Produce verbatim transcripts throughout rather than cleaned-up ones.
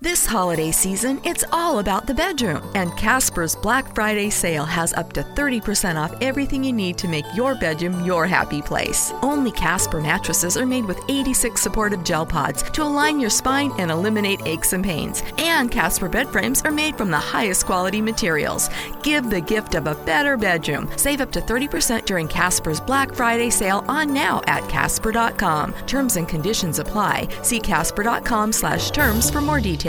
This holiday season, it's all about the bedroom, and Casper's Black Friday sale has up to thirty percent off everything you need to make your bedroom your happy place. Only Casper mattresses are made with eighty-six supportive gel pods to align your spine and eliminate aches and pains. And Casper bed frames are made from the highest quality materials. Give the gift of a better bedroom. Save up to thirty percent during Casper's Black Friday sale on now at casper dot com. Terms and conditions apply. See casper dot com slash terms for more details.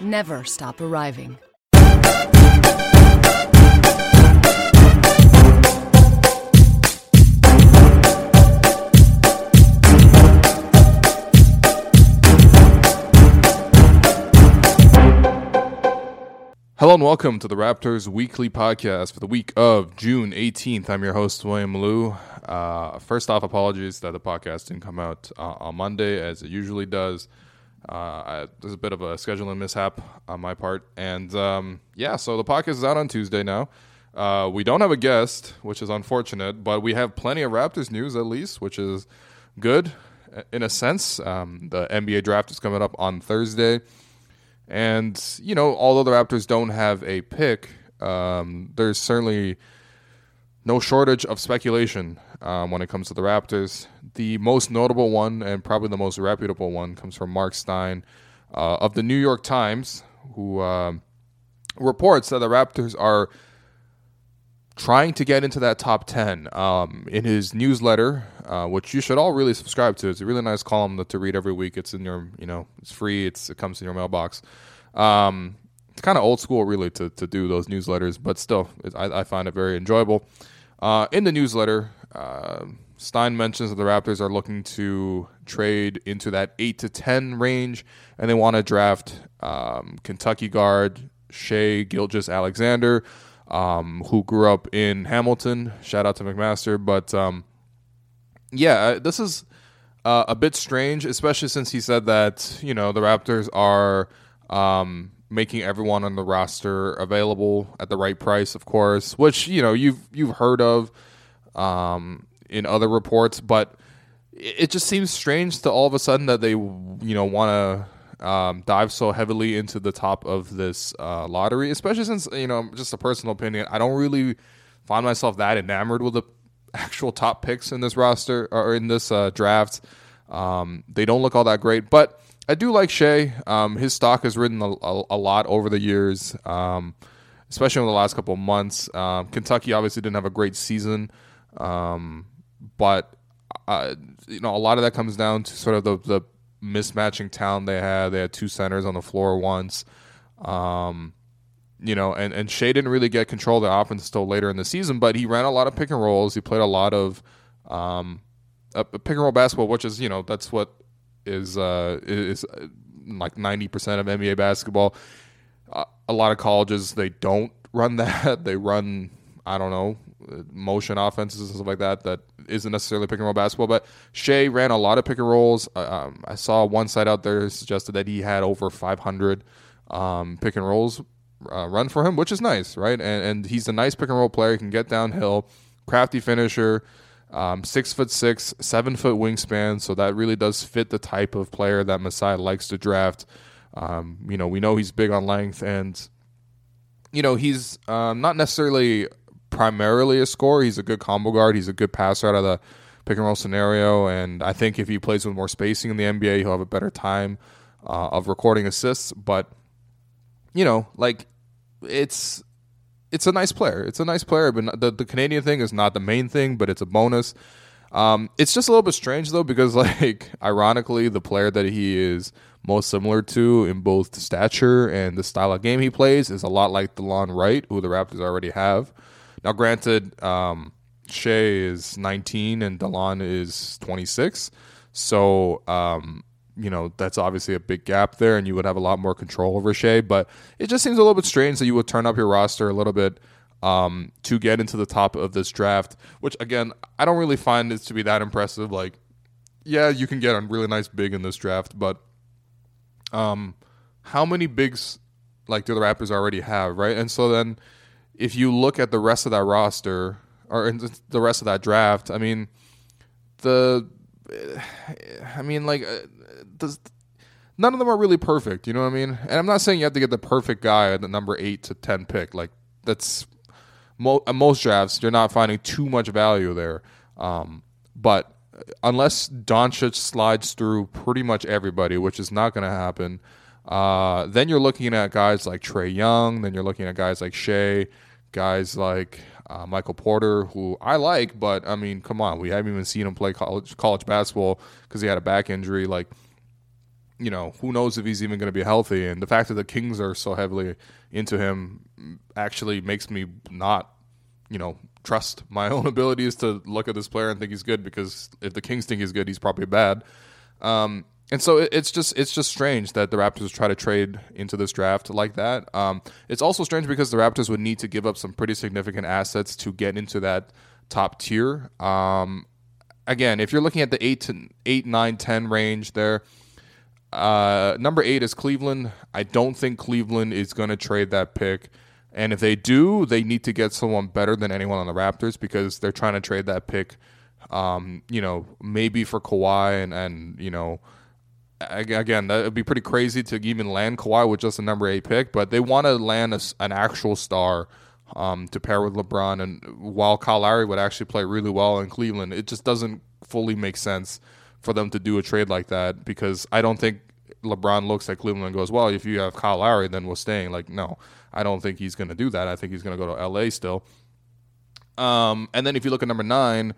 Never stop arriving. Hello and welcome to the Raptors Weekly Podcast for the week of June eighteenth. I'm your host, William Liu. Uh, first off, apologies that the podcast didn't come out uh, on Monday as it usually does. Uh, I, there's a bit of a scheduling mishap on my part, and um, yeah, so the podcast is out on Tuesday now. Uh, we don't have a guest, which is unfortunate, but we have plenty of Raptors news at least, which is good in a sense. Um, the N B A draft is coming up on Thursday, and you know, although the Raptors don't have a pick, um, there's certainly no shortage of speculation um, when it comes to the Raptors. The most notable one, and probably the most reputable one, comes from Mark Stein uh, of the New York Times, who uh, reports that the Raptors are trying to get into that top ten. Um, in his newsletter, uh, which you should all really subscribe to, it's a really nice column that to read every week. It's in your, you know, it's free. It's it comes in your mailbox. Um, it's kind of old school, really, to to do those newsletters, but still, it, I, I find it very enjoyable. Uh, in the newsletter, Uh, Stein mentions that the Raptors are looking to trade into that eight to ten range, and they want to draft um, Kentucky guard Shea Gilgeous-Alexander, um, who grew up in Hamilton. Shout out to McMaster. But um, yeah, this is uh, a bit strange, especially since he said that, you know, the Raptors are um, making everyone on the roster available at the right price, of course, which, you know, you've you've heard of Um, in other reports, but it just seems strange to all of a sudden that they, you know, want to um, dive so heavily into the top of this uh, lottery, especially since, you know, just a personal opinion, I don't really find myself that enamored with the actual top picks in this roster or in this uh, draft. Um, they don't look all that great, but I do like Shea. Um, his stock has risen a, a, a lot over the years, um, especially over the last couple of months. Um, Kentucky obviously didn't have a great season, um, But, uh, you know, a lot of that comes down to sort of the, the mismatching talent they had. They had two centers on the floor once, um, you know, and, and Shea didn't really get control of the offense until later in the season, but he ran a lot of pick and rolls. He played a lot of um, a pick and roll basketball, which is, you know, that's what is uh, is like ninety percent of N B A basketball. Uh, a lot of colleges, they don't run that. They run, I don't know, motion offenses and stuff like that that isn't necessarily pick and roll basketball, but Shea ran a lot of pick and rolls. Um, I saw one site out there suggested that he had over five hundred um, pick and rolls uh, run for him, which is nice, right? And and he's a nice pick and roll player. He can get downhill, crafty finisher, um, six foot six, seven foot wingspan. So that really does fit the type of player that Masai likes to draft. Um, you know, we know he's big on length, and you know he's um, not necessarily primarily a scorer. He's a good combo guard. He's a good passer out of the pick and roll scenario, and I think if he plays with more spacing in the N B A, he'll have a better time uh, of recording assists. But you know, like it's it's a nice player. It's a nice player, but the the Canadian thing is not the main thing, but it's a bonus. Um, it's just a little bit strange though, because like ironically, the player that he is most similar to in both the stature and the style of game he plays is a lot like DeLon Wright, who the Raptors already have. Now, granted, um, Shea is nineteen and DeLon is twenty-six. So, um, you know, that's obviously a big gap there, and you would have a lot more control over Shea. But it just seems a little bit strange that you would turn up your roster a little bit um, to get into the top of this draft, which, again, I don't really find this to be that impressive. Like, yeah, you can get a really nice big in this draft, but Um, how many bigs like do the Raptors already have, right? And so then, if you look at the rest of that roster or in the rest of that draft, I mean, the, I mean, like, does none of them are really perfect? You know what I mean? And I'm not saying you have to get the perfect guy at the number eight to ten pick. Like that's mo- most drafts, you're not finding too much value there. Um, but unless Doncic slides through pretty much everybody, which is not going to happen, uh, then you're looking at guys like Trae Young, then you're looking at guys like Shea, guys like uh, Michael Porter, who I like, but, I mean, come on, we haven't even seen him play college, college basketball because he had a back injury. Like, you know, who knows if he's even going to be healthy, and the fact that the Kings are so heavily into him actually makes me not, you know, trust my own abilities to look at this player and think he's good, because if the Kings think he's good, he's probably bad. Um, and so it, it's just it's just strange that the Raptors try to trade into this draft like that. Um, it's also strange because the Raptors would need to give up some pretty significant assets to get into that top tier. Um, again, if you're looking at the eight, to, eight, nine, ten range there, uh, number eight is Cleveland. I don't think Cleveland is going to trade that pick. And if they do, they need to get someone better than anyone on the Raptors, because they're trying to trade that pick, um, you know, maybe for Kawhi. And, and you know, again, that would be pretty crazy to even land Kawhi with just a number eight pick. But they want to land a, an actual star um, to pair with LeBron. And while Kyle Lowry would actually play really well in Cleveland, it just doesn't fully make sense for them to do a trade like that, because I don't think LeBron looks at Cleveland and goes, well, if you have Kyle Lowry, then we're staying. Like, no, I don't think he's going to do that. I think he's going to go to L A still. Um, and then if you look at number nine,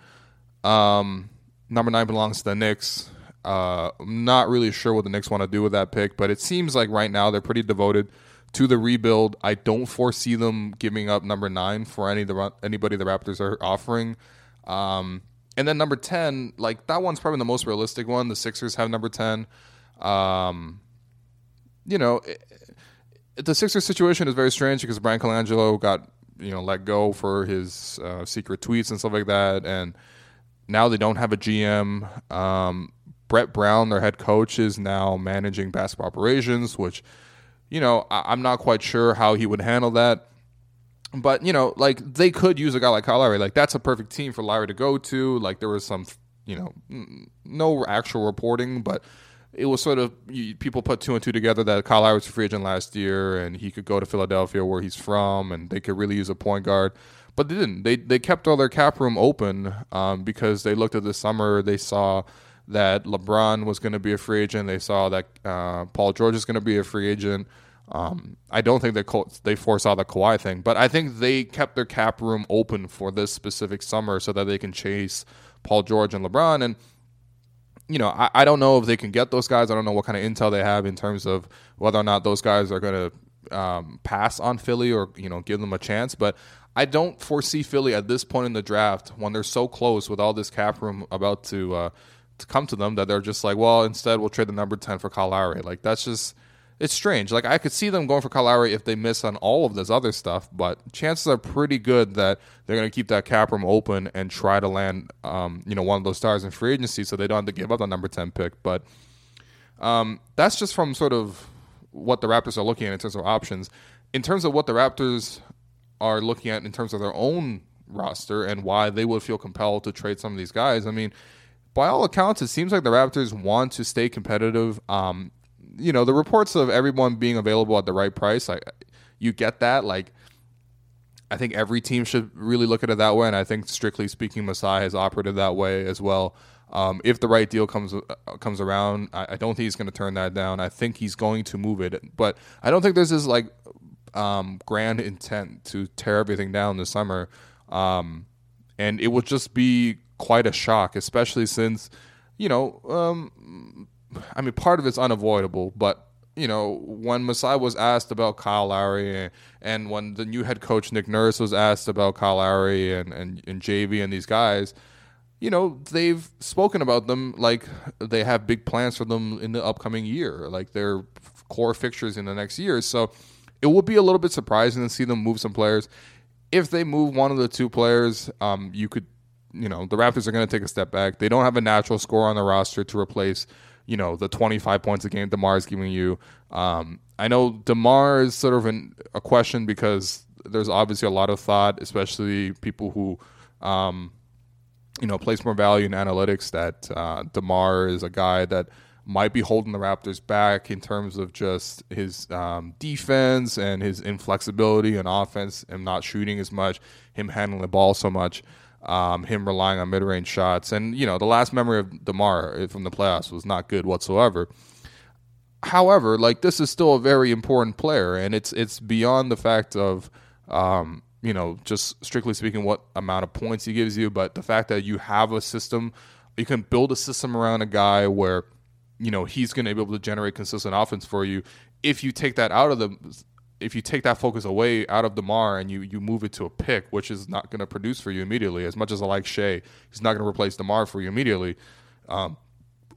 um, number nine belongs to the Knicks. Uh, I'm not really sure what the Knicks want to do with that pick, but it seems like right now they're pretty devoted to the rebuild. I don't foresee them giving up number nine for any of the, anybody the Raptors are offering. Um, and then number ten, like that one's probably the most realistic one. The Sixers have number ten. Um, you know, it, it, the Sixers situation is very strange because Brian Colangelo got, you know, let go for his uh, secret tweets and stuff like that, and now they don't have a G M. Um, Brett Brown, their head coach, is now managing basketball operations, which, you know, I, I'm not quite sure how he would handle that. But, you know, like, they could use a guy like Kyle Lowry. Like, that's a perfect team for Lowry to go to. Like, there was some, you know, n- no actual reporting, but it was sort of people put two and two together that Kyle Lowry was a free agent last year, and he could go to Philadelphia where he's from, and they could really use a point guard. But they didn't. They they kept all their cap room open um, because they looked at this summer. They saw that LeBron was going to be a free agent. They saw that uh, Paul George is going to be a free agent. Um, I don't think they co- they foresaw the Kawhi thing, but I think they kept their cap room open for this specific summer so that they can chase Paul George and LeBron. And you know, I, I don't know if they can get those guys. I don't know what kind of intel they have in terms of whether or not those guys are going to um, pass on Philly or, you know, give them a chance. But I don't foresee Philly at this point in the draft, when they're so close with all this cap room about to uh, to come to them, that they're just like, well, instead we'll trade the number ten for Kyle Lowry. Like, that's just, it's strange. Like, I could see them going for Kyle Lowry if they miss on all of this other stuff, but chances are pretty good that they're going to keep that cap room open and try to land, um, you know, one of those stars in free agency so they don't have to give up the number ten pick. But um, that's just from sort of what the Raptors are looking at in terms of options. In terms of what the Raptors are looking at in terms of their own roster and why they would feel compelled to trade some of these guys, I mean, by all accounts, it seems like the Raptors want to stay competitive. Um, you know, the reports of everyone being available at the right price, like, you get that. Like, I think every team should really look at it that way, and I think, strictly speaking, Masai has operated that way as well. Um, if the right deal comes uh, comes around, I, I don't think he's going to turn that down. I think he's going to move it, but I don't think there's this like um, grand intent to tear everything down this summer. Um, and it would just be quite a shock, especially since, you know, um, I mean, part of it's unavoidable, but, you know, when Masai was asked about Kyle Lowry and, and when the new head coach Nick Nurse was asked about Kyle Lowry and, and, and J V and these guys, you know, they've spoken about them like they have big plans for them in the upcoming year, like their core fixtures in the next year. So it would be a little bit surprising to see them move some players. If they move one of the two players, um, you could, you know, the Raptors are going to take a step back. They don't have a natural scorer on the roster to replace, you know, the twenty-five points a game DeMar's giving you. Um, I know DeMar is sort of an, a question because there's obviously a lot of thought, especially people who, um, you know, place more value in analytics, that uh, DeMar is a guy that might be holding the Raptors back in terms of just his um, defense and his inflexibility and offense, him not shooting as much, him handling the ball so much. Um, him relying on mid-range shots. And, you know, the last memory of DeMar from the playoffs was not good whatsoever. However, like, this is still a very important player, and it's it's beyond the fact of, um, you know, just strictly speaking what amount of points he gives you, but the fact that you have a system, you can build a system around a guy where, you know, he's going to be able to generate consistent offense for you. If you take that out of the If you take that focus away out of DeMar and you, you move it to a pick, which is not going to produce for you immediately, as much as I like Shea, he's not going to replace DeMar for you immediately, um,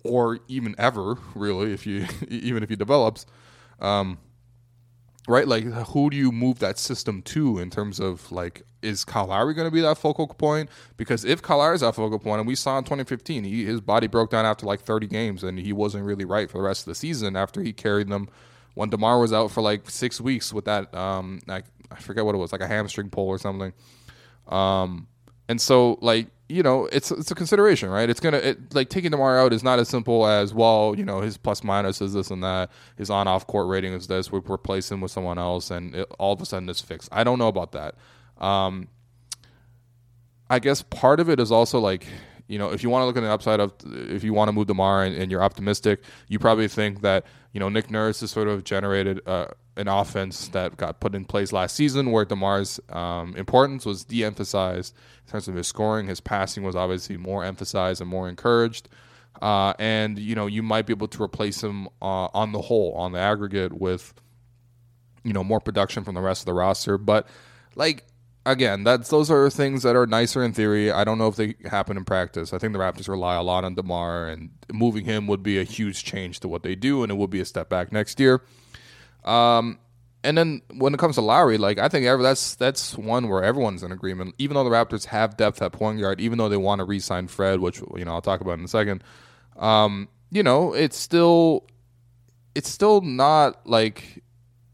or even ever, really, if you even if he develops. Um, right? Like, who do you move that system to in terms of, like, is Kyle Lowry going to be that focal point? Because if Kyle Lowry is that focal point, and we saw in twenty fifteen, he, his body broke down after, like, thirty games, and he wasn't really right for the rest of the season after he carried them when DeMar was out for like six weeks with that, um, like, I forget what it was, like a hamstring pull or something. Um, and so, like, you know, it's it's a consideration, right? It's gonna it, like taking DeMar out is not as simple as, well, you know, his plus minus is this and that, his on off court rating is this. We replace him with someone else, and it, all of a sudden it's fixed. I don't know about that. Um, I guess part of it is also like, you know, if you want to look at the upside of, if you want to move DeMar and, and you're optimistic, you probably think that, you know, Nick Nurse has sort of generated uh, an offense that got put in place last season where DeMar's um, importance was de-emphasized in terms of his scoring. His passing was obviously more emphasized and more encouraged. Uh, and, you know, you might be able to replace him uh, on the whole, on the aggregate with, you know, more production from the rest of the roster. But, like, again, that's those are things that are nicer in theory. I don't know if they happen in practice. I think the Raptors rely a lot on DeMar, and moving him would be a huge change to what they do, and it would be a step back next year. Um, and then when it comes to Lowry, like, I think ever that's that's one where everyone's in agreement. Even though the Raptors have depth at point guard, even though they want to re-sign Fred, which, you know, I'll talk about in a second. Um, you know, it's still it's still not like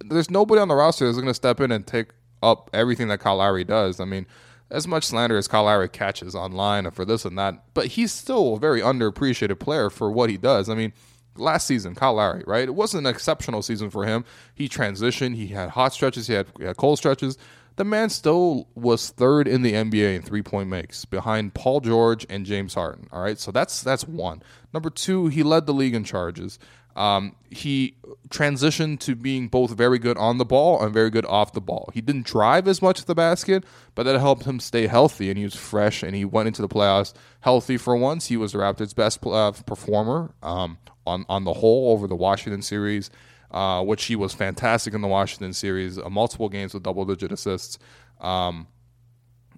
there's nobody on the roster that's going to step in and take up everything that Kyle Lowry does. I mean, as much slander as Kyle Lowry catches online for this and that, but he's still a very underappreciated player for what he does. I mean, last season, Kyle Lowry, right? It wasn't an exceptional season for him. He transitioned. He had hot stretches. He had, he had cold stretches. The man still was third in the N B A in three-point makes behind Paul George and James Harden. All right, so that's that's one. Number two, he led the league in charges. Um, he transitioned to being both very good on the ball and very good off the ball. He didn't drive as much at the basket, but that helped him stay healthy, and he was fresh, and he went into the playoffs healthy for once. He was the Raptors' best uh, performer um, on, on the whole over the Washington series, uh, which he was fantastic in the Washington series, uh, multiple games with double-digit assists, um,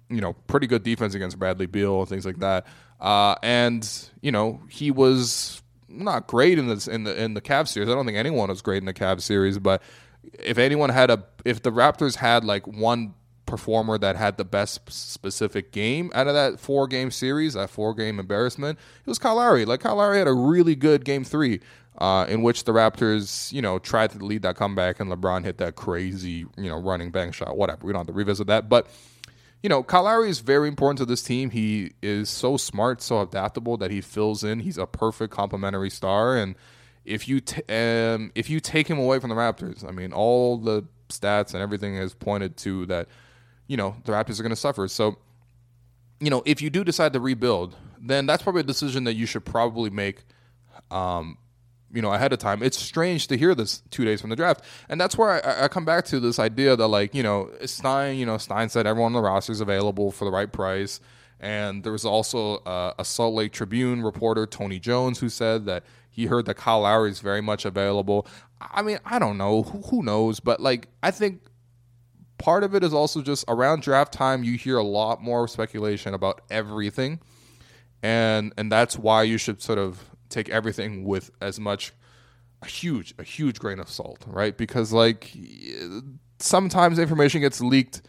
you know, pretty good defense against Bradley Beal and things like that. Uh, and, you know, he was not great in this in the in the Cavs series. I don't think anyone was great in the Cavs series, but if anyone had a if the Raptors had like one performer that had the best specific game out of that four game series, that four game embarrassment, it was Kyle Lowry. Like Kyle Lowry had a really good game three. uh, in which the Raptors, you know, tried to lead that comeback, and LeBron hit that crazy, you know, running bank shot. Whatever. We don't have to revisit that. But, you know, Kyle Lowry is very important to this team. He is so smart, so adaptable that he fills in. He's a perfect complementary star. And if you t- um, if you take him away from the Raptors, I mean, all the stats and everything has pointed to that, you know, the Raptors are going to suffer. So, you know, if you do decide to rebuild, then that's probably a decision that you should probably make, um, you know, ahead of time. It's strange to hear this two days from the draft. And that's where I, I come back to this idea that, like, you know, Stein, you know, Stein said everyone on the roster is available for the right price. And there was also uh, a Salt Lake Tribune reporter, Tony Jones, who said that he heard that Kyle Lowry is very much available. I mean, I don't know. Who, who knows? But, like, I think part of it is also just around draft time, you hear a lot more speculation about everything. And and that's why you should sort of take everything with as much, a huge, a huge grain of salt, right? Because, like, sometimes information gets leaked.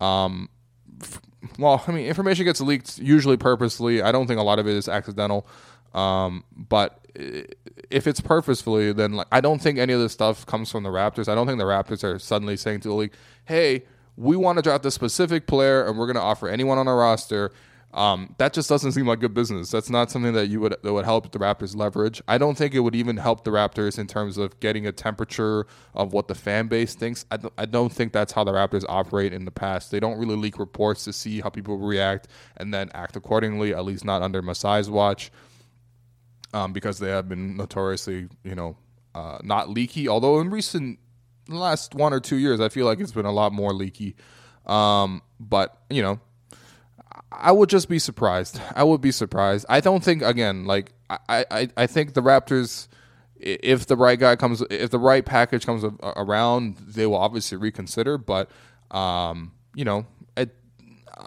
Um, well, I mean, information gets leaked usually purposely. I don't think a lot of it is accidental. Um, but if it's purposefully, then, like, I don't think any of this stuff comes from the Raptors. I don't think the Raptors are suddenly saying to the league, hey, we want to draft this specific player and we're going to offer anyone on our roster. Um, that just doesn't seem like good business. That's not something that you would that would help the Raptors leverage. I don't think it would even help the Raptors in terms of getting a temperature of what the fan base thinks. I, th- I don't think that's how the Raptors operate in the past. They don't really leak reports to see how people react and then act accordingly, at least not under Masai's watch. Um, because they have been notoriously, you know, uh, not leaky. Although in recent in the last one or two years, I feel like it's been a lot more leaky. Um, but, you know, I would just be surprised. I would be surprised. I don't think, again, like, I, I, I think the Raptors, if the right guy comes, if the right package comes around, they will obviously reconsider. But, um, you know, it,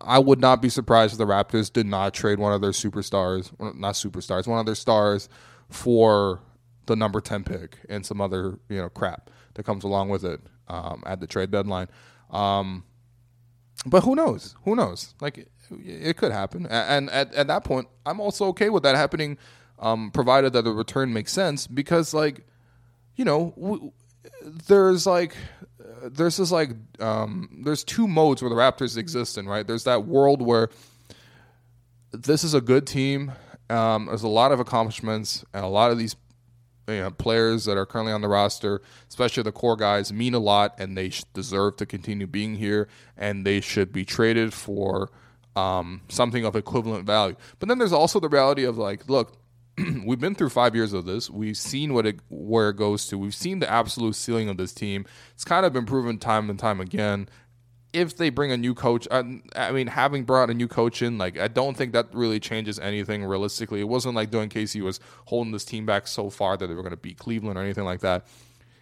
I would not be surprised if the Raptors did not trade one of their superstars, not superstars, one of their stars for the number ten pick and some other, you know, crap that comes along with it um, at the trade deadline. Um, but who knows? Who knows? Like, it, it could happen. And at, at that point, I'm also okay with that happening, um, provided that the return makes sense. Because, like, you know, w- there's like... There's this like, um, there's two modes where the Raptors exist in, right? There's that world where this is a good team. Um, there's a lot of accomplishments, and a lot of these, you know, players that are currently on the roster, especially the core guys, mean a lot, and they deserve to continue being here, and they should be traded for um, something of equivalent value. But then there's also the reality of, like, look, we've been through five years of this. We've seen what it, where it goes to. We've seen the absolute ceiling of this team. It's kind of been proven time and time again. If they bring a new coach, I, I mean, having brought a new coach in, like, I don't think that really changes anything realistically. It wasn't like Dwayne Casey was holding this team back so far that they were going to beat Cleveland or anything like that.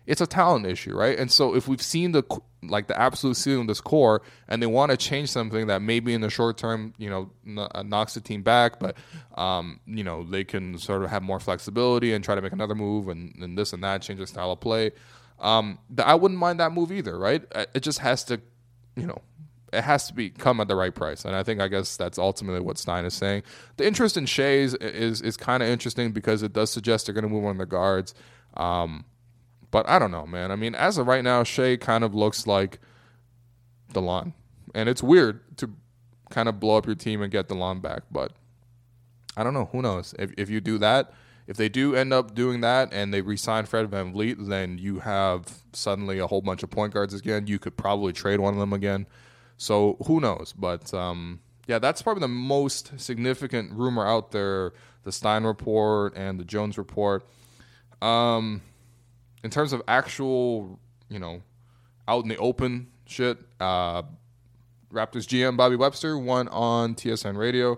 It's a talent issue, right? And so if we've seen the like the absolute ceiling of this core, and they want to change something that maybe in the short term, you know, n- knocks the team back, but um, you know, they can sort of have more flexibility and try to make another move and, and this and that, change their style of play. Um, I wouldn't mind that move either, right? It just has to, you know, it has to be come at the right price, and I think I guess that's ultimately what Stein is saying. The interest in Shea is is, is kind of interesting because it does suggest they're going to move on the guards. Um, But I don't know, man. I mean, as of right now, Shea kind of looks like DeLon. And it's weird to kind of blow up your team and get DeLon back. But I don't know. Who knows? If if you do that, if they do end up doing that and they re-sign Fred VanVleet, then you have suddenly a whole bunch of point guards again. You could probably trade one of them again. So who knows? But, um, yeah, that's probably the most significant rumor out there, the Stein report and the Jones report. Um... In terms of actual, you know, out in the open shit, uh, Raptors G M Bobby Webster went on T S N Radio,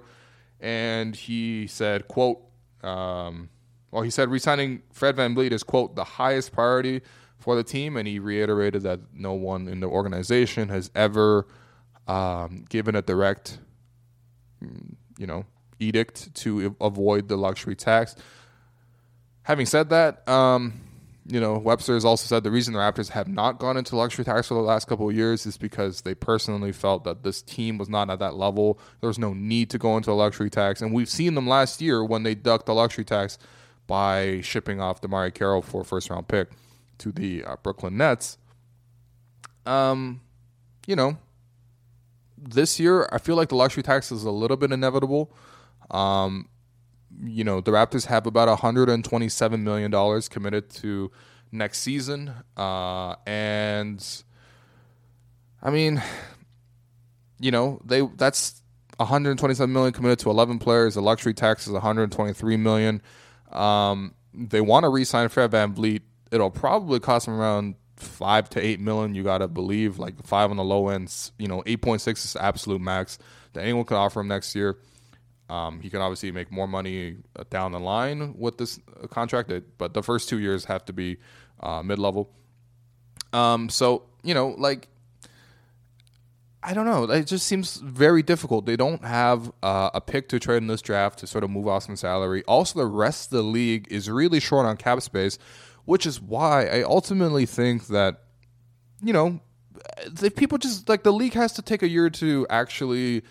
and he said, quote, um, well, he said re-signing Fred VanVleet is, quote, the highest priority for the team, and he reiterated that no one in the organization has ever um, given a direct, you know, edict to avoid the luxury tax. Having said that, um... you know, Webster has also said the reason the Raptors have not gone into luxury tax for the last couple of years is because they personally felt that this team was not at that level. There was no need to go into a luxury tax. And we've seen them last year when they ducked the luxury tax by shipping off DeMarre Carroll for a first-round pick to the uh, Brooklyn Nets. Um, you know, this year, I feel like the luxury tax is a little bit inevitable. Um, you know, the Raptors have about one hundred twenty-seven million dollars committed to next season. Uh, and, I mean, you know, they that's one hundred twenty-seven million dollars committed to eleven players. The luxury tax is one hundred twenty-three million dollars. Um, they want to re-sign Fred VanVleet. It'll probably cost them around five to eight million. You gotta believe, like five on the low end. You know, eight point six is absolute max that anyone could offer him next year. Um, he can obviously make more money down the line with this contract, but the first two years have to be uh, mid level. Um, so you know, like I don't know, it just seems very difficult. They don't have uh, a pick to trade in this draft to sort of move off some salary. Also, the rest of the league is really short on cap space, which is why I ultimately think that, you know, if people just, like, the league has to take a year to actually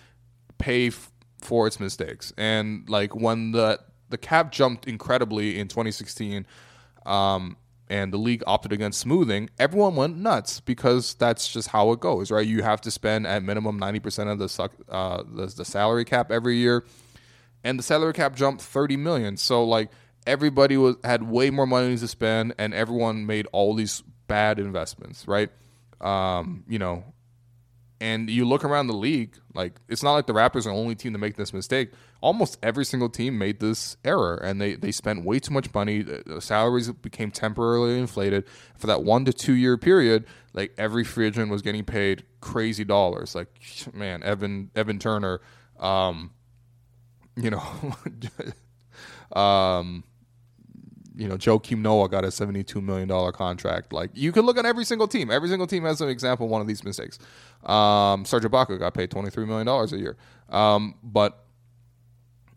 pay f- for its mistakes. And, like, when the the cap jumped incredibly in twenty sixteen um, and the league opted against smoothing, everyone went nuts because that's just how it goes, right? You have to spend at minimum ninety percent of the, su- uh, the, the salary cap every year. And the salary cap jumped thirty million dollars. So, like, everybody was had way more money to spend, and everyone made all these bad investments, right? Um, you know, and you look around the league, like, it's not like the Raptors are the only team to make this mistake. Almost every single team made this error, and they, they spent way too much money. The salaries became temporarily inflated. For that one to two-year period, like, every free agent was getting paid crazy dollars. Like, man, Evan, Evan Turner, um, you know, um, you know, Joakim Noah got a seventy-two million dollars contract. Like, you can look at every single team. Every single team has an example of one of these mistakes. Um, Serge Ibaka got paid twenty-three million dollars a year. Um, but,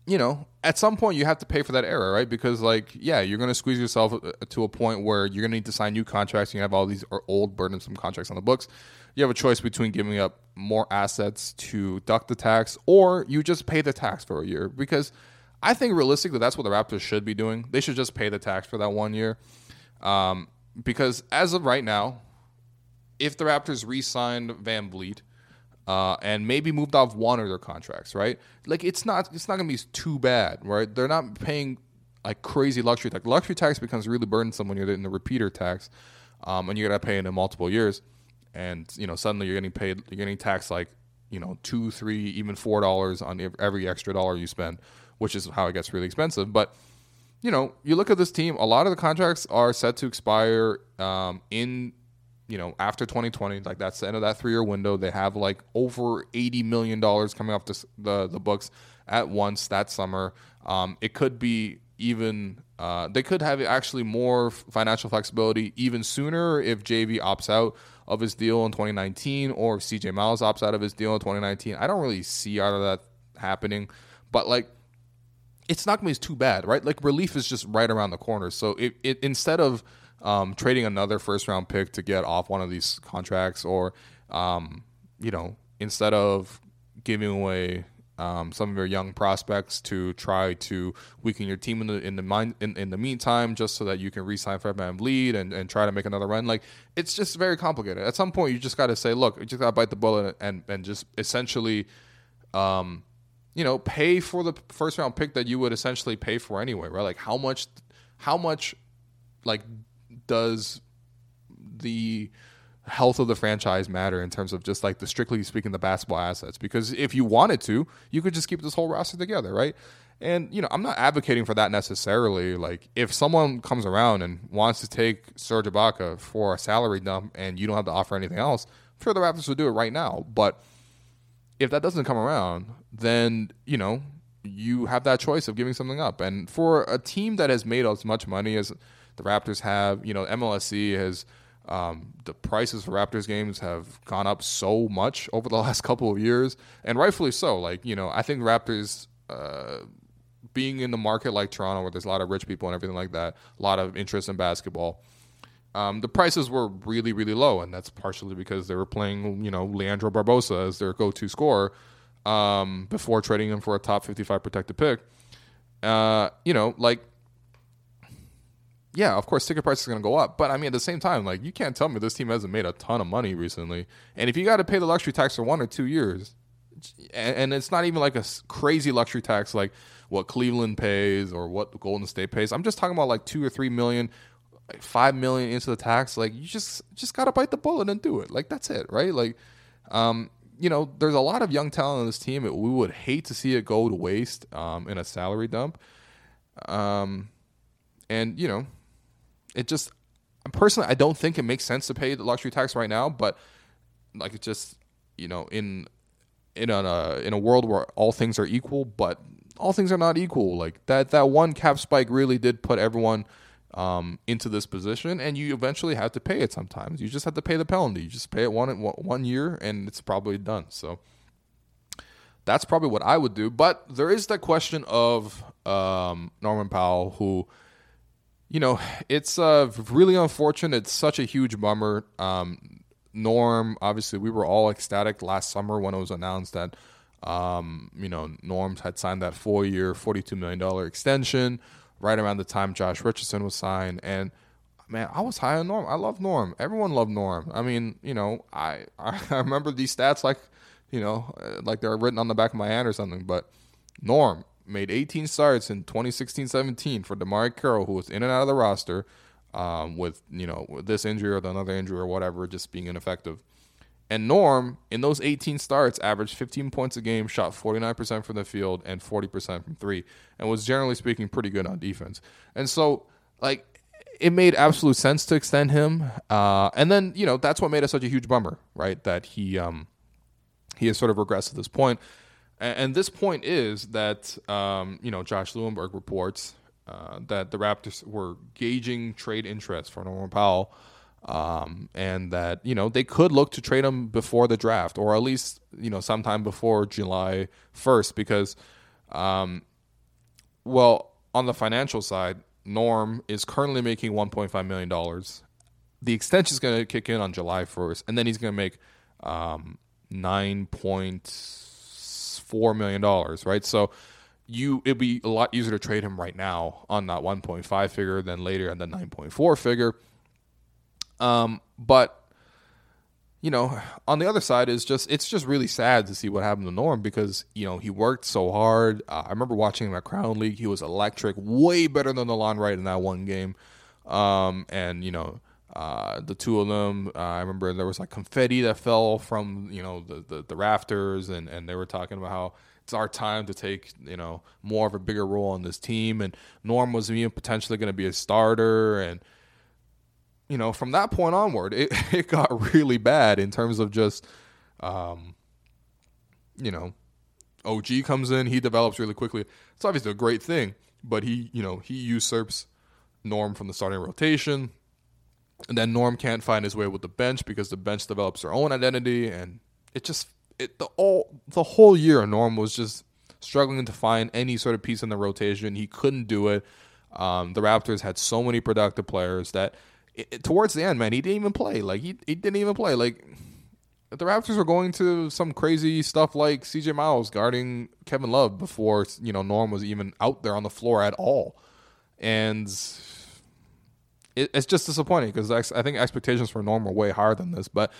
you know, at some point you have to pay for that error, right? Because, like, yeah, you're going to squeeze yourself to a point where you're going to need to sign new contracts. You have all these old burdensome contracts on the books. You have a choice between giving up more assets to duck the tax, or you just pay the tax for a year, because I think realistically that's what the Raptors should be doing. They should just pay the tax for that one year. Um, because as of right now, if the Raptors re-signed VanVleet uh, and maybe moved off one of their contracts, right? Like, it's not it's not going to be too bad, right? They're not paying, like, crazy luxury tax. Luxury tax becomes really burdensome when you're in the repeater tax, um, and you got to pay it in multiple years. And, you know, suddenly you're getting paid, you're getting taxed, like, you know, two, three, even four dollars on every extra dollar you spend, which is how it gets really expensive. But, you know, you look at this team, a lot of the contracts are set to expire um, in, you know, after twenty twenty. Like, that's the end of that three-year window. They have, like, over eighty million dollars coming off the, the, the books at once that summer. Um, it could be even uh, – they could have actually more financial flexibility even sooner if J V opts out of his deal in twenty nineteen, or if C J Miles opts out of his deal in twenty nineteen. I don't really see out of that happening. But, like, it's not going to be too bad, right? Like, relief is just right around the corner. So it, it instead of um, trading another first-round pick to get off one of these contracts, or, um, you know, instead of giving away um, some of your young prospects to try to weaken your team in the in the, mind, in, in the meantime, just so that you can re-sign Fred VanVleet and, and try to make another run, like, it's just very complicated. At some point, you just got to say, look, you just got to bite the bullet and, and just essentially um, – you know, pay for the first round pick that you would essentially pay for anyway, right? Like, how much, how much, like, does the health of the franchise matter in terms of just, like, the strictly speaking the basketball assets? Because if you wanted to, you could just keep this whole roster together, right? And, you know, I'm not advocating for that necessarily. Like, if someone comes around and wants to take Serge Ibaka for a salary dump and you don't have to offer anything else, I'm sure the Raptors would do it right now. But if that doesn't come around, then, you know, you have that choice of giving something up. And for a team that has made as much money as the Raptors have, you know, M L S E has, um, the prices for Raptors games have gone up so much over the last couple of years, and rightfully so. Like, you know, I think Raptors uh, being in the market like Toronto, where there's a lot of rich people and everything like that, a lot of interest in basketball, Um, the prices were really, really low, and that's partially because they were playing, you know, Leandro Barbosa as their go-to scorer um, before trading him for a top fifty-five protected pick. Uh, you know, like, yeah, of course, ticket price is going to go up. But, I mean, at the same time, like, you can't tell me this team hasn't made a ton of money recently. And if you got to pay the luxury tax for one or two years, and, and it's not even like a crazy luxury tax like what Cleveland pays or what Golden State pays. I'm just talking about like two or three million, like five million into the tax. Like, you just just got to bite the bullet and do it. Like, that's it, right? Like, um, you know, there's a lot of young talent on this team. It, we would hate to see it go to waste um, in a salary dump. Um, and, you know, it just, personally, I don't think it makes sense to pay the luxury tax right now, but like, it just, you know, in, in a, in a world where all things are equal, but all things are not equal. Like that, that one cap spike really did put everyone, um, into this position, and you eventually have to pay it. Sometimes you just have to pay the penalty. You just pay it one, one year and it's probably done. So that's probably what I would do. But there is the question of, um, Norman Powell, who, you know, it's uh, really unfortunate. It's such a huge bummer. Um, Norm, obviously, we were all ecstatic last summer when it was announced that, um, you know, Norm had signed that four-year, forty-two million dollars extension right around the time Josh Richardson was signed. And, man, I was high on Norm. I love Norm. Everyone loved Norm. I mean, you know, I, I remember these stats like, you know, like they're written on the back of my hand or something. But Norm made eighteen starts in twenty sixteen seventeen for DeMarre Carroll, who was in and out of the roster um, with, you know, with this injury or another injury or whatever, just being ineffective. And Norm, in those eighteen starts, averaged fifteen points a game, shot forty-nine percent from the field and forty percent from three, and was generally speaking pretty good on defense. And so, like, it made absolute sense to extend him. Uh, and then, you know, that's what made us such a huge bummer, right, that he, um, he has sort of regressed to this point. And this point is that, um, you know, Josh Lewinberg reports uh, that the Raptors were gauging trade interest for Norman Powell um, and that, you know, they could look to trade him before the draft or at least, you know, sometime before July first because, um, well, on the financial side, Norm is currently making one point five million dollars. The extension is going to kick in on July first, and then he's going to make um, nine point four million dollars, right? So you it'd be a lot easier to trade him right now on that one point five figure than later on the nine point four figure. Um, but you know, on the other side is just it's just really sad to see what happened to Norm because you know he worked so hard. Uh, I remember watching him at Crown League; he was electric, way better than DeLon Wright in that one game. Um, and you know. Uh, the two of them, uh, I remember there was like confetti that fell from, you know, the, the, the rafters and, and they were talking about how it's our time to take, you know, more of a bigger role on this team. And Norm was even potentially going to be a starter. And, you know, from that point onward, it, it got really bad in terms of just, um, you know, O G comes in, he develops really quickly. It's obviously a great thing, but he, you know, he usurps Norm from the starting rotation. And then Norm can't find his way with the bench because the bench develops their own identity, and it just it the all the whole year Norm was just struggling to find any sort of piece in the rotation. He couldn't do it. Um, the Raptors had so many productive players that it, it, towards the end, man, he didn't even play. Like he he didn't even play. Like the Raptors were going to some crazy stuff like C J Miles guarding Kevin Love before you know Norm was even out there on the floor at all, and. It's just disappointing because I think expectations for Norm were way higher than this. But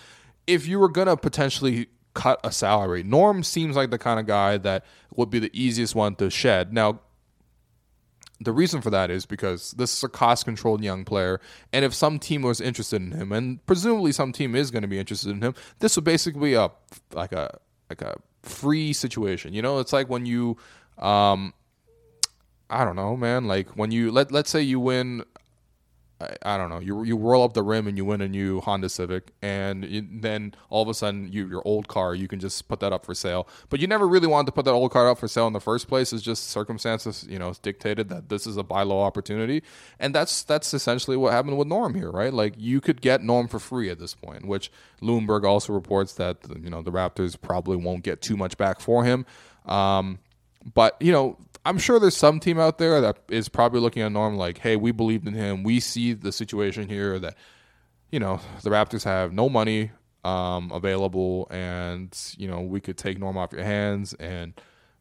if you were going to potentially cut a salary, Norm seems like the kind of guy that would be the easiest one to shed. Now, the reason for that is because this is a cost-controlled young player, and if some team was interested in him, and presumably some team is going to be interested in him, this would basically be a, like a like a free situation. You know, it's like when you, um, I don't know, man, like when you, let, let's say you win... I don't know. You you roll up the rim and you win a new Honda Civic, and you, then all of a sudden you, your old car you can just put that up for sale. But you never really wanted to put that old car up for sale in the first place. It's just circumstances, you know, dictated that this is a buy low opportunity, and that's that's essentially what happened with Norm here, right? Like you could get Norm for free at this point, which Lewinberg also reports that you know the Raptors probably won't get too much back for him. Um, but you know. I'm sure there's some team out there that is probably looking at Norm like, hey, we believed in him. We see the situation here that, you know, the Raptors have no money um, available and, you know, we could take Norm off your hands and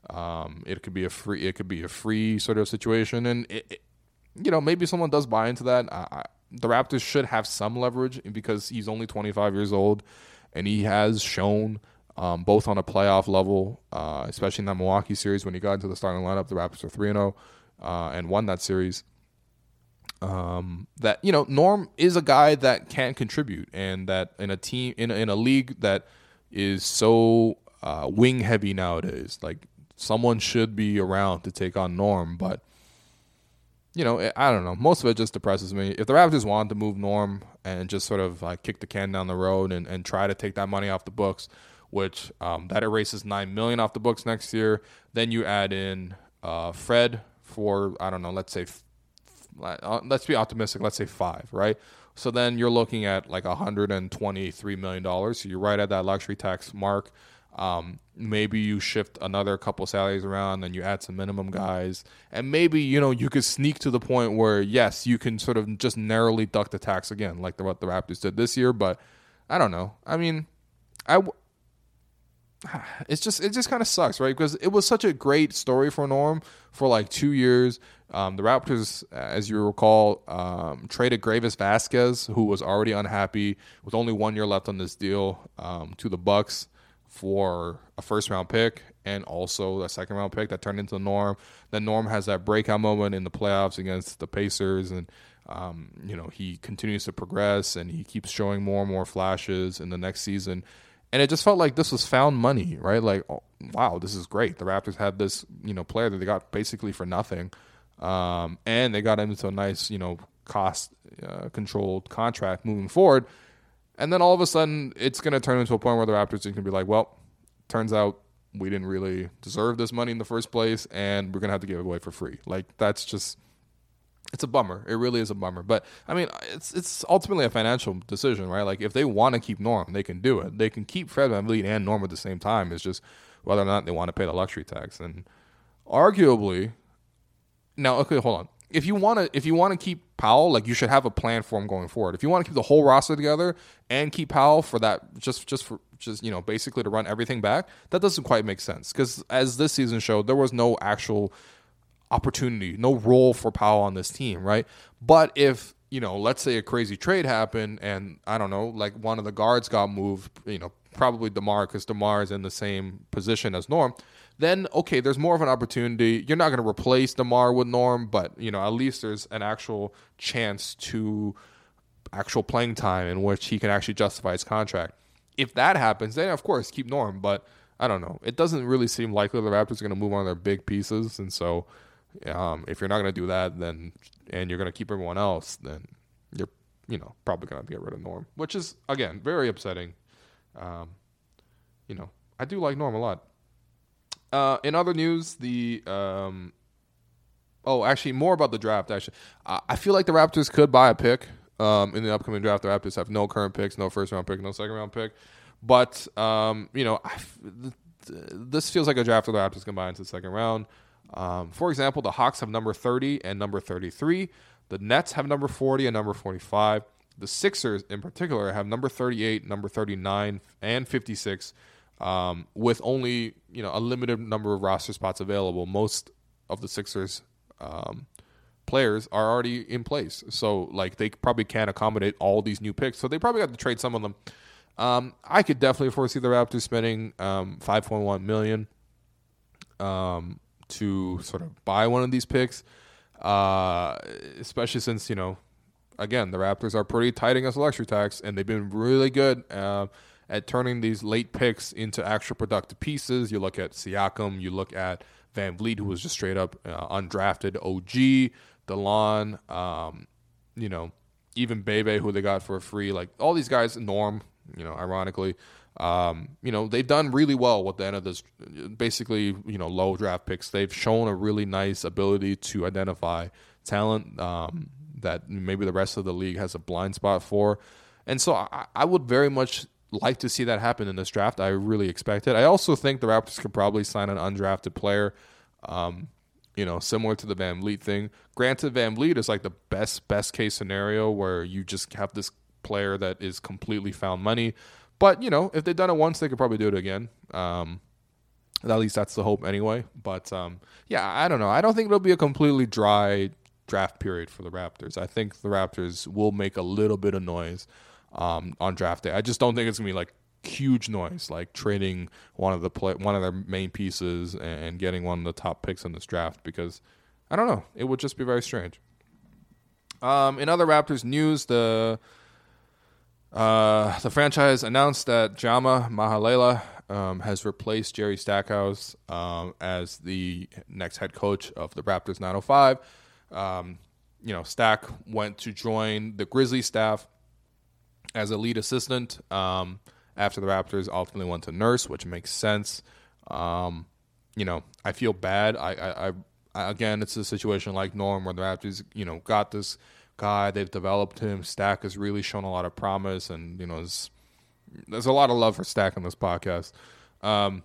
um, it could be a free, it could be a free sort of situation. And it, it, you know, maybe someone does buy into that. I, I, the Raptors should have some leverage because he's only twenty-five years old, and he has shown um, both on a playoff level, uh, especially in that Milwaukee series when he got into the starting lineup. The Raptors were three and oh uh, and won that series. Um, that, you know, Norm is a guy that can contribute, and that in a team in in a league that is so uh, wing heavy nowadays, like someone should be around to take on Norm, but. You know, I don't know. Most of it just depresses me. If the Raptors wanted to move Norm and just sort of like kick the can down the road and, and try to take that money off the books, which um, that erases nine million dollars off the books next year, then you add in uh, Fred for, I don't know, let's say, uh, let's be optimistic, let's say five, right? So then you're looking at like one hundred twenty-three million dollars. So you're right at that luxury tax mark. Um, maybe you shift another couple salaries around and you add some minimum guys, and maybe, you know, you could sneak to the point where, yes, you can sort of just narrowly duck the tax again, like the, what the Raptors did this year. But I don't know. I mean, I, it's just, it just kind of sucks, right? Because it was such a great story for Norm for like two years. Um, the Raptors, as you recall, um, traded Gravis Vasquez, who was already unhappy with only one year left on this deal, um, to the Bucks, for a first-round pick and also a second-round pick that turned into Norm. Then Norm has that breakout moment in the playoffs against the Pacers, and um, you know, he continues to progress, and he keeps showing more and more flashes in the next season. And it just felt like this was found money, right? Like, oh, wow, this is great. The Raptors had this, you know, player that they got basically for nothing, um, and they got him into a nice, you know, cost-controlled uh, contract moving forward. And then all of a sudden, it's going to turn into a point where the Raptors are going to be like, well, turns out we didn't really deserve this money in the first place, and we're going to have to give it away for free. Like, that's just – it's a bummer. It really is a bummer. But, I mean, it's it's ultimately a financial decision, right? Like, if they want to keep Norm, they can do it. They can keep Fred VanVleet and Norm at the same time. It's just whether or not they want to pay the luxury tax. And arguably – now, okay, hold on. If you want to, if you want to keep Powell, like, you should have a plan for him going forward. If you want to keep the whole roster together and keep Powell for that, just, just for, just you know, basically to run everything back, that doesn't quite make sense. Because as this season showed, there was no actual opportunity, no role for Powell on this team, right? But if, you know, let's say a crazy trade happened, and I don't know, like one of the guards got moved, you know, probably DeMar, because DeMar is in the same position as Norm. Then, okay, there's more of an opportunity. You're not going to replace DeMar with Norm, but, you know, at least there's an actual chance to actual playing time in which he can actually justify his contract. If that happens, then, of course, keep Norm. But I don't know. It doesn't really seem likely the Raptors are going to move on their big pieces. And so um, if you're not going to do that, then, and you're going to keep everyone else, then you're, you know, probably going to get rid of Norm, which is, again, very upsetting. Um, you know, I do like Norm a lot. Uh, in other news, the um, oh, actually, more about the draft. Actually, I, I feel like the Raptors could buy a pick um, in the upcoming draft. The Raptors have no current picks, no first round pick, no second round pick. But um, you know, I, th- th- this feels like a draft where the Raptors can buy into the second round. Um, for example, the Hawks have number thirty and number thirty-three. The Nets have number forty and number forty-five. The Sixers, in particular, have number thirty-eight, number thirty-nine, and fifty-six. Um, with only, you know, a limited number of roster spots available. Most of the Sixers um, players are already in place. So, like, they probably can't accommodate all these new picks. So, they probably have to trade some of them. Um, I could definitely foresee the Raptors spending um, five point one million dollars um, to sort of buy one of these picks, uh, especially since, you know, again, the Raptors are pretty tight against the luxury tax, and they've been really good uh, at turning these late picks into actual productive pieces. You look at Siakam, you look at VanVleet, who was just straight up uh, undrafted. O G, DeLon, um, you know, even Bebe, who they got for free. Like, all these guys, Norm, you know, ironically, um, you know, they've done really well with the end of this, basically, you know, low draft picks. They've shown a really nice ability to identify talent um, that maybe the rest of the league has a blind spot for. And so I, I would very much like to see that happen in this draft. I really expect it. I also think the Raptors could probably sign an undrafted player, um, you know, similar to the VanVleet thing. Granted, VanVleet is like the best, best case scenario where you just have this player that is completely found money. But, you know, if they've done it once, they could probably do it again. Um, at least that's the hope anyway. But, um, yeah, I don't know. I don't think it'll be a completely dry draft period for the Raptors. I think the Raptors will make a little bit of noise um, on draft day. I just don't think it's going to be like huge noise, like trading one of the play, one of their main pieces and getting one of the top picks in this draft, because I don't know. It would just be very strange. Um, in other Raptors news, the uh, the franchise announced that Jama Mahlalela um, has replaced Jerry Stackhouse um, as the next head coach of the Raptors nine oh five. Um, you know, Stack went to join the Grizzlies staff as a lead assistant um, after the Raptors ultimately went to Nurse, which makes sense. Um, you know, I feel bad. I, I, I Again, it's a situation like Norm where the Raptors, you know, got this guy. They've developed him. Stack has really shown a lot of promise. And, you know, there's, there's a lot of love for Stack on this podcast. Um,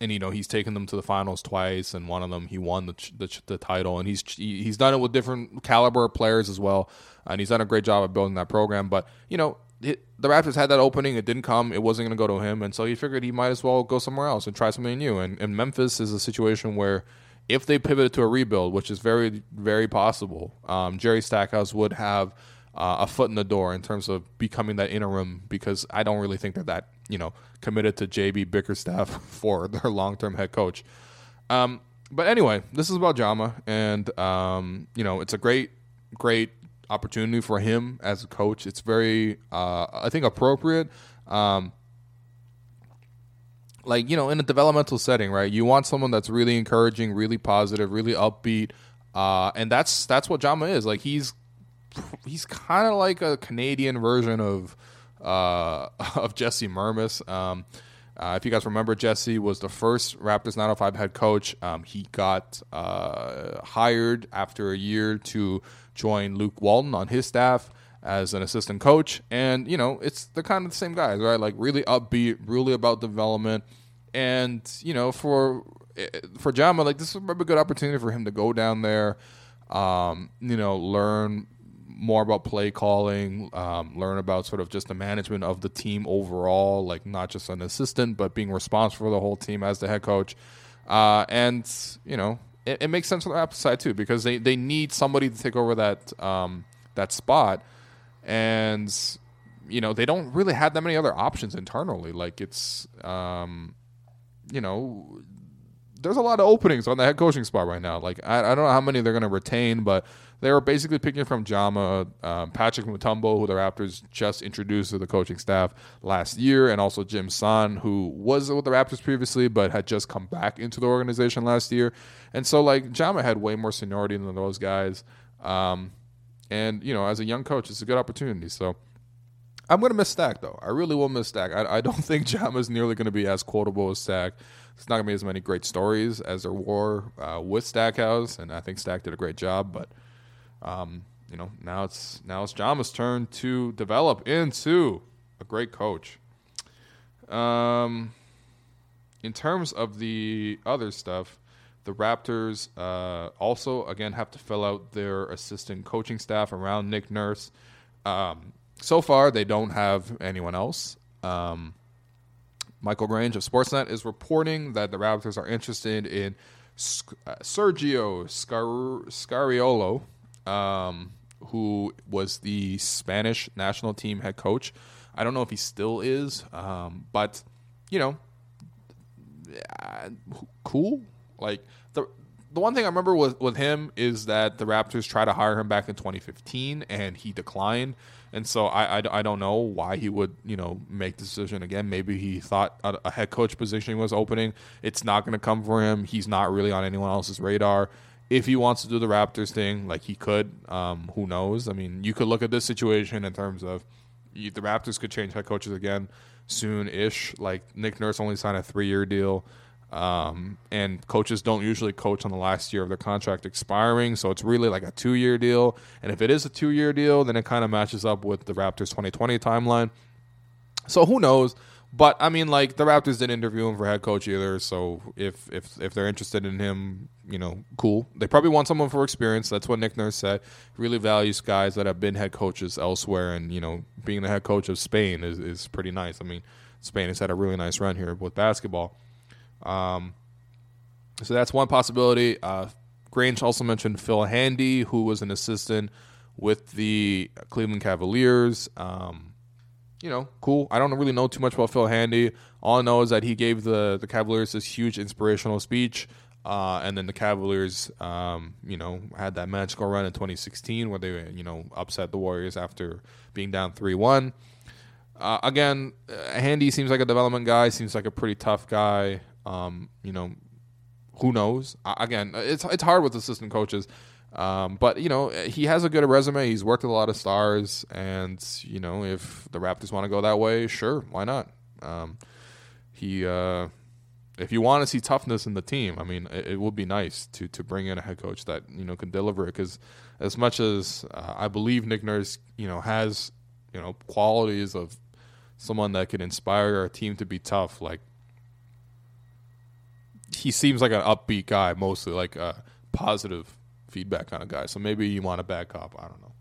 and, you know, he's taken them to the finals twice. And one of them, he won the the, the title. And he's he's done it with different caliber of players as well. And he's done a great job of building that program. But, you know, it, the Raptors had that opening. It didn't come. It wasn't going to go to him. And so he figured he might as well go somewhere else and try something new. And, and Memphis is a situation where, if they pivoted to a rebuild, which is very, very possible, um, Jerry Stackhouse would have uh, a foot in the door in terms of becoming that interim, because I don't really think they're that, you know, committed to J B Bickerstaff for their long-term head coach. Um, but anyway, this is about Jama, and, um, you know, it's a great, great opportunity for him as a coach. It's very, uh, I think, appropriate. Um Like, you know, in a developmental setting, right? You want someone that's really encouraging, really positive, really upbeat, uh, and that's that's what Jama is. Like, he's he's kind of like a Canadian version of uh, of Jesse Mermis. Um, uh, if you guys remember, Jesse was the first Raptors nine oh five head coach. Um, he got uh, hired after a year to join Luke Walton on his staff as an assistant coach, and, you know, it's the kind of the same guys, right? Like, really upbeat, really about development, and, you know, for for Jama, like, this is a good opportunity for him to go down there, um, you know, learn more about play calling, um, learn about sort of just the management of the team overall, like, not just an assistant, but being responsible for the whole team as the head coach, uh, and, you know, it, it makes sense on the Raptors side, too, because they, they need somebody to take over that um, that spot. And, you know, they don't really have that many other options internally. Like, it's, um, you know, there's a lot of openings on the head coaching spot right now. Like, I, I don't know how many they're going to retain, but they were basically picking from Jama, um, Patrick Mutombo, who the Raptors just introduced to the coaching staff last year, and also Jim Son, who was with the Raptors previously but had just come back into the organization last year. And so, like, Jama had way more seniority than those guys. Um And, you know, as a young coach, it's a good opportunity. So I'm going to miss Stack, though. I really will miss Stack. I, I don't think Jama's nearly going to be as quotable as Stack. It's not going to be as many great stories as there were uh, with Stackhouse, and I think Stack did a great job. But, um, you know, now it's now it's Jama's turn to develop into a great coach. Um, in terms of the other stuff, the Raptors uh, also, again, have to fill out their assistant coaching staff around Nick Nurse. Um, so far, they don't have anyone else. Um, Michael Grange of Sportsnet is reporting that the Raptors are interested in Sc- uh, Sergio Scar- Scariolo, um, who was the Spanish national team head coach. I don't know if he still is, um, but, you know, uh, cool. Like, the the one thing I remember with, with him is that the Raptors tried to hire him back in twenty fifteen, and he declined. And so I, I, I don't know why he would, you know, make the decision again. Maybe he thought a, a head coach position was opening. It's not going to come for him. He's not really on anyone else's radar. If he wants to do the Raptors thing, like, he could. Um, who knows? I mean, you could look at this situation in terms of you, the Raptors could change head coaches again soon-ish. Like, Nick Nurse only signed a three-year deal. Um, and coaches don't usually coach on the last year of their contract expiring, so it's really like a two-year deal. And if it is a two-year deal, then it kind of matches up with the Raptors twenty twenty timeline. So who knows? But, I mean, like, the Raptors didn't interview him for head coach either, so if if if they're interested in him, you know, cool. They probably want someone for experience. That's what Nick Nurse said. He really values guys that have been head coaches elsewhere, and, you know, being the head coach of Spain is, is pretty nice. I mean, Spain has had a really nice run here with basketball. Um, so that's one possibility. Uh, Grange also mentioned Phil Handy, who was an assistant with the Cleveland Cavaliers. Um, you know, cool. I don't really know too much about Phil Handy. All I know is that he gave the, the Cavaliers this huge inspirational speech. Uh, and then the Cavaliers, um, you know, had that magical run in twenty sixteen where they, you know, upset the Warriors after being down three one. Uh, again, Handy seems like a development guy, seems like a pretty tough guy. Um, you know, who knows? Uh, again, it's it's hard with assistant coaches. Um, but, you know, he has a good resume. He's worked with a lot of stars. And, you know, if the Raptors want to go that way, sure, why not? Um, he... Uh, If you want to see toughness in the team, I mean, it, it would be nice to to bring in a head coach that, you know, can deliver it. Because as much as uh, I believe Nick Nurse, you know, has, you know, qualities of someone that can inspire a team to be tough, like, he seems like an upbeat guy mostly, like a positive feedback kind of guy. So maybe you want to back up. I don't know.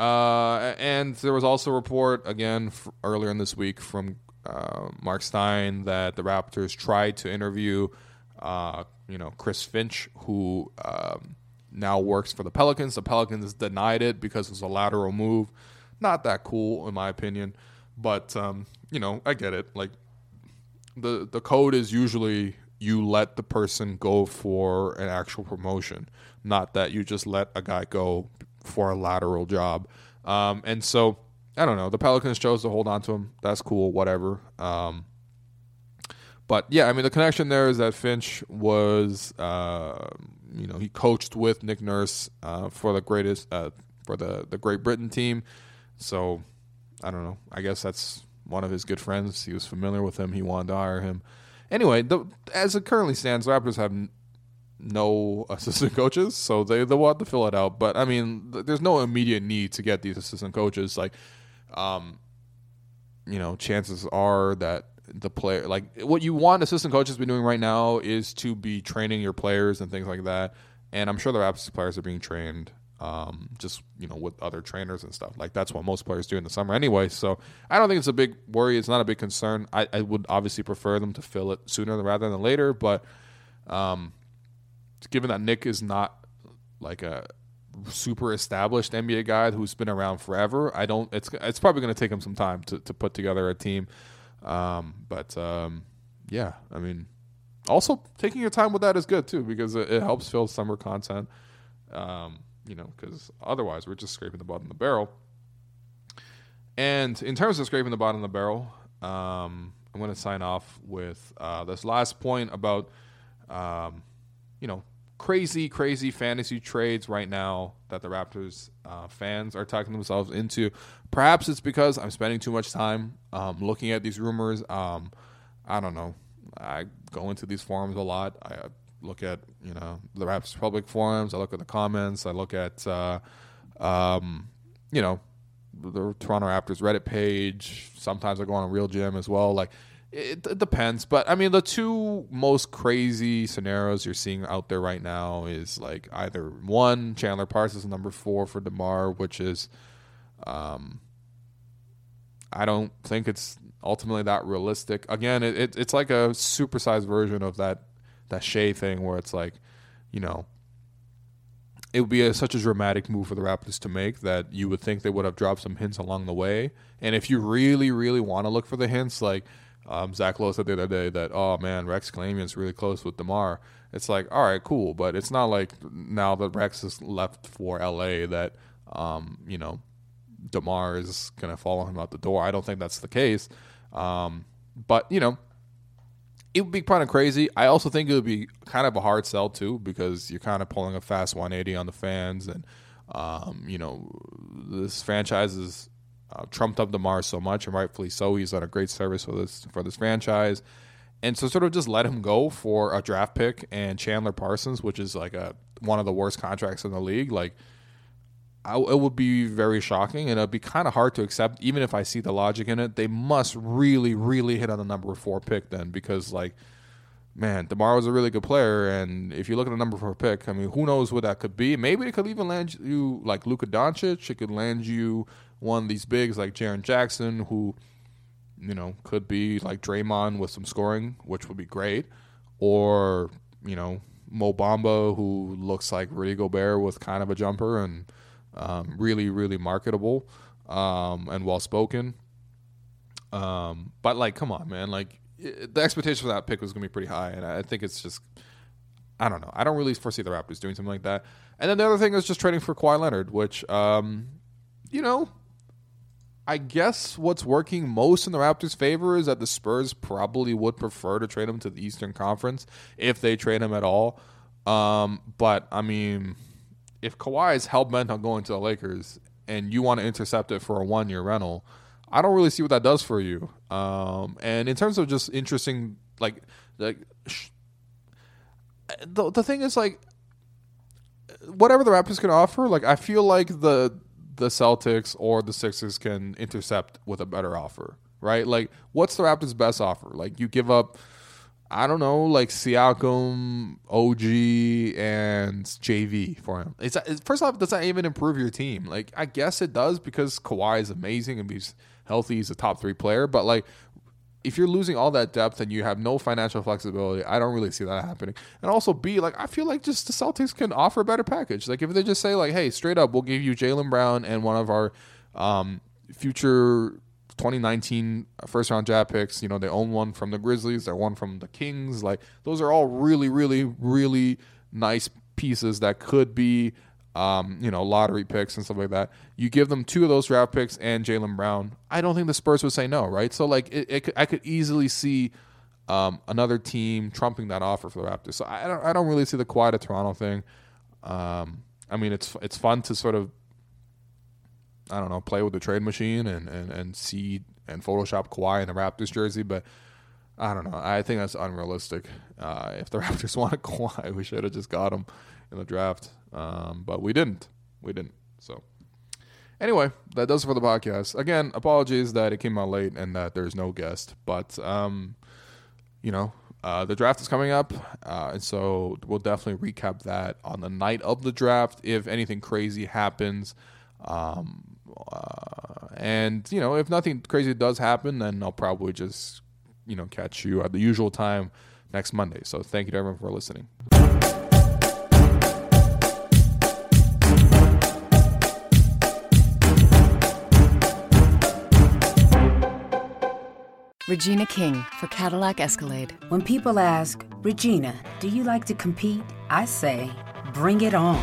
Uh, and there was also a report, again, f- earlier in this week from Uh, Mark Stein that the Raptors tried to interview, uh, you know, Chris Finch, who um, now works for the Pelicans. The Pelicans denied it because it was a lateral move. Not that cool, in my opinion. But, um, you know, I get it. Like, the the code is usually you let the person go for an actual promotion, not that you just let a guy go for a lateral job. Um, and so... I don't know. The Pelicans chose to hold on to him. That's cool. Whatever. Um, but, yeah, I mean, the connection there is that Finch was, uh, you know, he coached with Nick Nurse uh, for the greatest, uh, for the, the Great Britain team. So, I don't know. I guess that's one of his good friends. He was familiar with him. He wanted to hire him. Anyway, the, as it currently stands, the Raptors have n- no assistant coaches, so they, they'll have to fill it out. But, I mean, th- there's no immediate need to get these assistant coaches, like, Um, you know, chances are that the player, like, what you want assistant coaches to be doing right now is to be training your players and things like that. And I'm sure the Raptors players are being trained, um, just, you know, with other trainers and stuff. Like, that's what most players do in the summer anyway. So I don't think it's a big worry. It's not a big concern. I, I would obviously prefer them to fill it sooner rather than later. But um, given that Nick is not like a super established N B A guy who's been around forever, I don't. It's it's probably going to take him some time to, to put together a team. Um, but um, yeah, I mean, also taking your time with that is good too, because it, it helps fill summer content. Um, you know, because otherwise we're just scraping the bottom of the barrel. And in terms of scraping the bottom of the barrel, um, I'm going to sign off with uh, this last point about um, you know. Crazy, crazy fantasy trades right now that the Raptors uh, fans are talking themselves into. Perhaps it's because I'm spending too much time um, looking at these rumors. Um, I don't know. I go into these forums a lot. I look at, you know, the Raptors public forums. I look at the comments. I look at, uh, um, you know, the Toronto Raptors Reddit page. Sometimes I go on a Real Gym as well. Like, It, it depends, but I mean, the two most crazy scenarios you're seeing out there right now is like either one, Chandler Parsons number four for DeMar, which is, um, I don't think it's ultimately that realistic. Again, it, it it's like a supersized version of that that Shea thing where it's like, you know, it would be a, such a dramatic move for the Raptors to make that you would think they would have dropped some hints along the way. And if you really, really want to look for the hints, like. Um, Zach Lowe said the other day that, oh, man, Rex Kalamian's really close with DeMar. It's like, all right, cool. But it's not like now that Rex is left for L A that, um, you know, DeMar is going to follow him out the door. I don't think that's the case. Um, but, you know, it would be kind of crazy. I also think it would be kind of a hard sell, too, because you're kind of pulling a fast one eighty on the fans. And, um, you know, this franchise is... Uh, trumped up DeMar so much, and rightfully so. He's done a great service for this for this franchise, and so sort of just let him go for a draft pick and Chandler Parsons, which is like a one of the worst contracts in the league. Like, I, it would be very shocking, and it'd be kind of hard to accept, even if I see the logic in it. They must really, really hit on the number four pick then, because like, man, DeMar was a really good player, and if you look at the number four pick, I mean, who knows what that could be? Maybe it could even land you like Luka Doncic. It could land you one of these bigs like Jaren Jackson, who, you know, could be like Draymond with some scoring, which would be great. Or, you know, Mo Bamba, who looks like Rudy Gobert with kind of a jumper and um, really, really marketable um, and well-spoken. Um, but, like, come on, man. Like, it, the expectation for that pick was going to be pretty high, and I think it's just – I don't know. I don't really foresee the Raptors doing something like that. And then the other thing is just trading for Kawhi Leonard, which, um, you know, I guess what's working most in the Raptors' favor is that the Spurs probably would prefer to trade him to the Eastern Conference if they trade him at all. Um, but, I mean, if Kawhi is hell-bent on going to the Lakers and you want to intercept it for a one-year rental, I don't really see what that does for you. Um, and in terms of just interesting, like, like sh- the, the thing is, like, whatever the Raptors can offer, like I feel like the the Celtics or the Sixers can intercept with a better offer, right? Like, what's the Raptors' best offer? Like, you give up, I don't know, like Siakam, O G, and J V for him. It's, it's first off, does that even improve your team? Like, I guess it does because Kawhi is amazing and he's healthy. He's a top three player, but like, if you're losing all that depth and you have no financial flexibility, I don't really see that happening. And also, B, like, I feel like just the Celtics can offer a better package. Like, if they just say, like, hey, straight up, we'll give you Jaylen Brown and one of our um, future twenty nineteen first-round draft picks. You know, they own one from the Grizzlies. They own one from the Kings. Like, those are all really, really, really nice pieces that could be, um, you know, lottery picks and stuff like that. You give them two of those draft picks and Jaylen Brown. I don't think the Spurs would say no, right? So, like, it, it, I could easily see um, another team trumping that offer for the Raptors. So I don't, I don't really see the Kawhi to Toronto thing. Um, I mean, it's it's fun to sort of, I don't know, play with the trade machine and, and, and see and Photoshop Kawhi in the Raptors jersey, but I don't know. I think that's unrealistic. Uh, if the Raptors wanted Kawhi, we should have just got him in the draft. Um, but we didn't. We didn't. So anyway, that does it for the podcast. Again, apologies that it came out late and that there's no guest. But, um, you know, uh, the draft is coming up. Uh, and so we'll definitely recap that on the night of the draft if anything crazy happens. Um, uh, and, you know, if nothing crazy does happen, then I'll probably just, you know, catch you at the usual time next Monday. So thank you to everyone for listening. Regina King for Cadillac Escalade. When people ask, Regina, do you like to compete? I say, bring it on.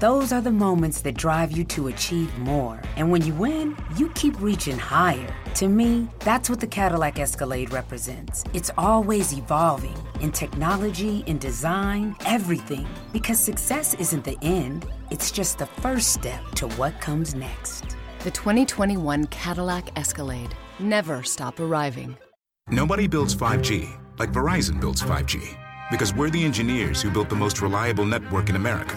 Those are the moments that drive you to achieve more. And when you win, you keep reaching higher. To me, that's what the Cadillac Escalade represents. It's always evolving in technology, in design, everything. Because success isn't the end. It's just the first step to what comes next. The twenty twenty-one Cadillac Escalade. Never stop arriving. Nobody builds five G like Verizon builds five G, because we're the engineers who built the most reliable network in America.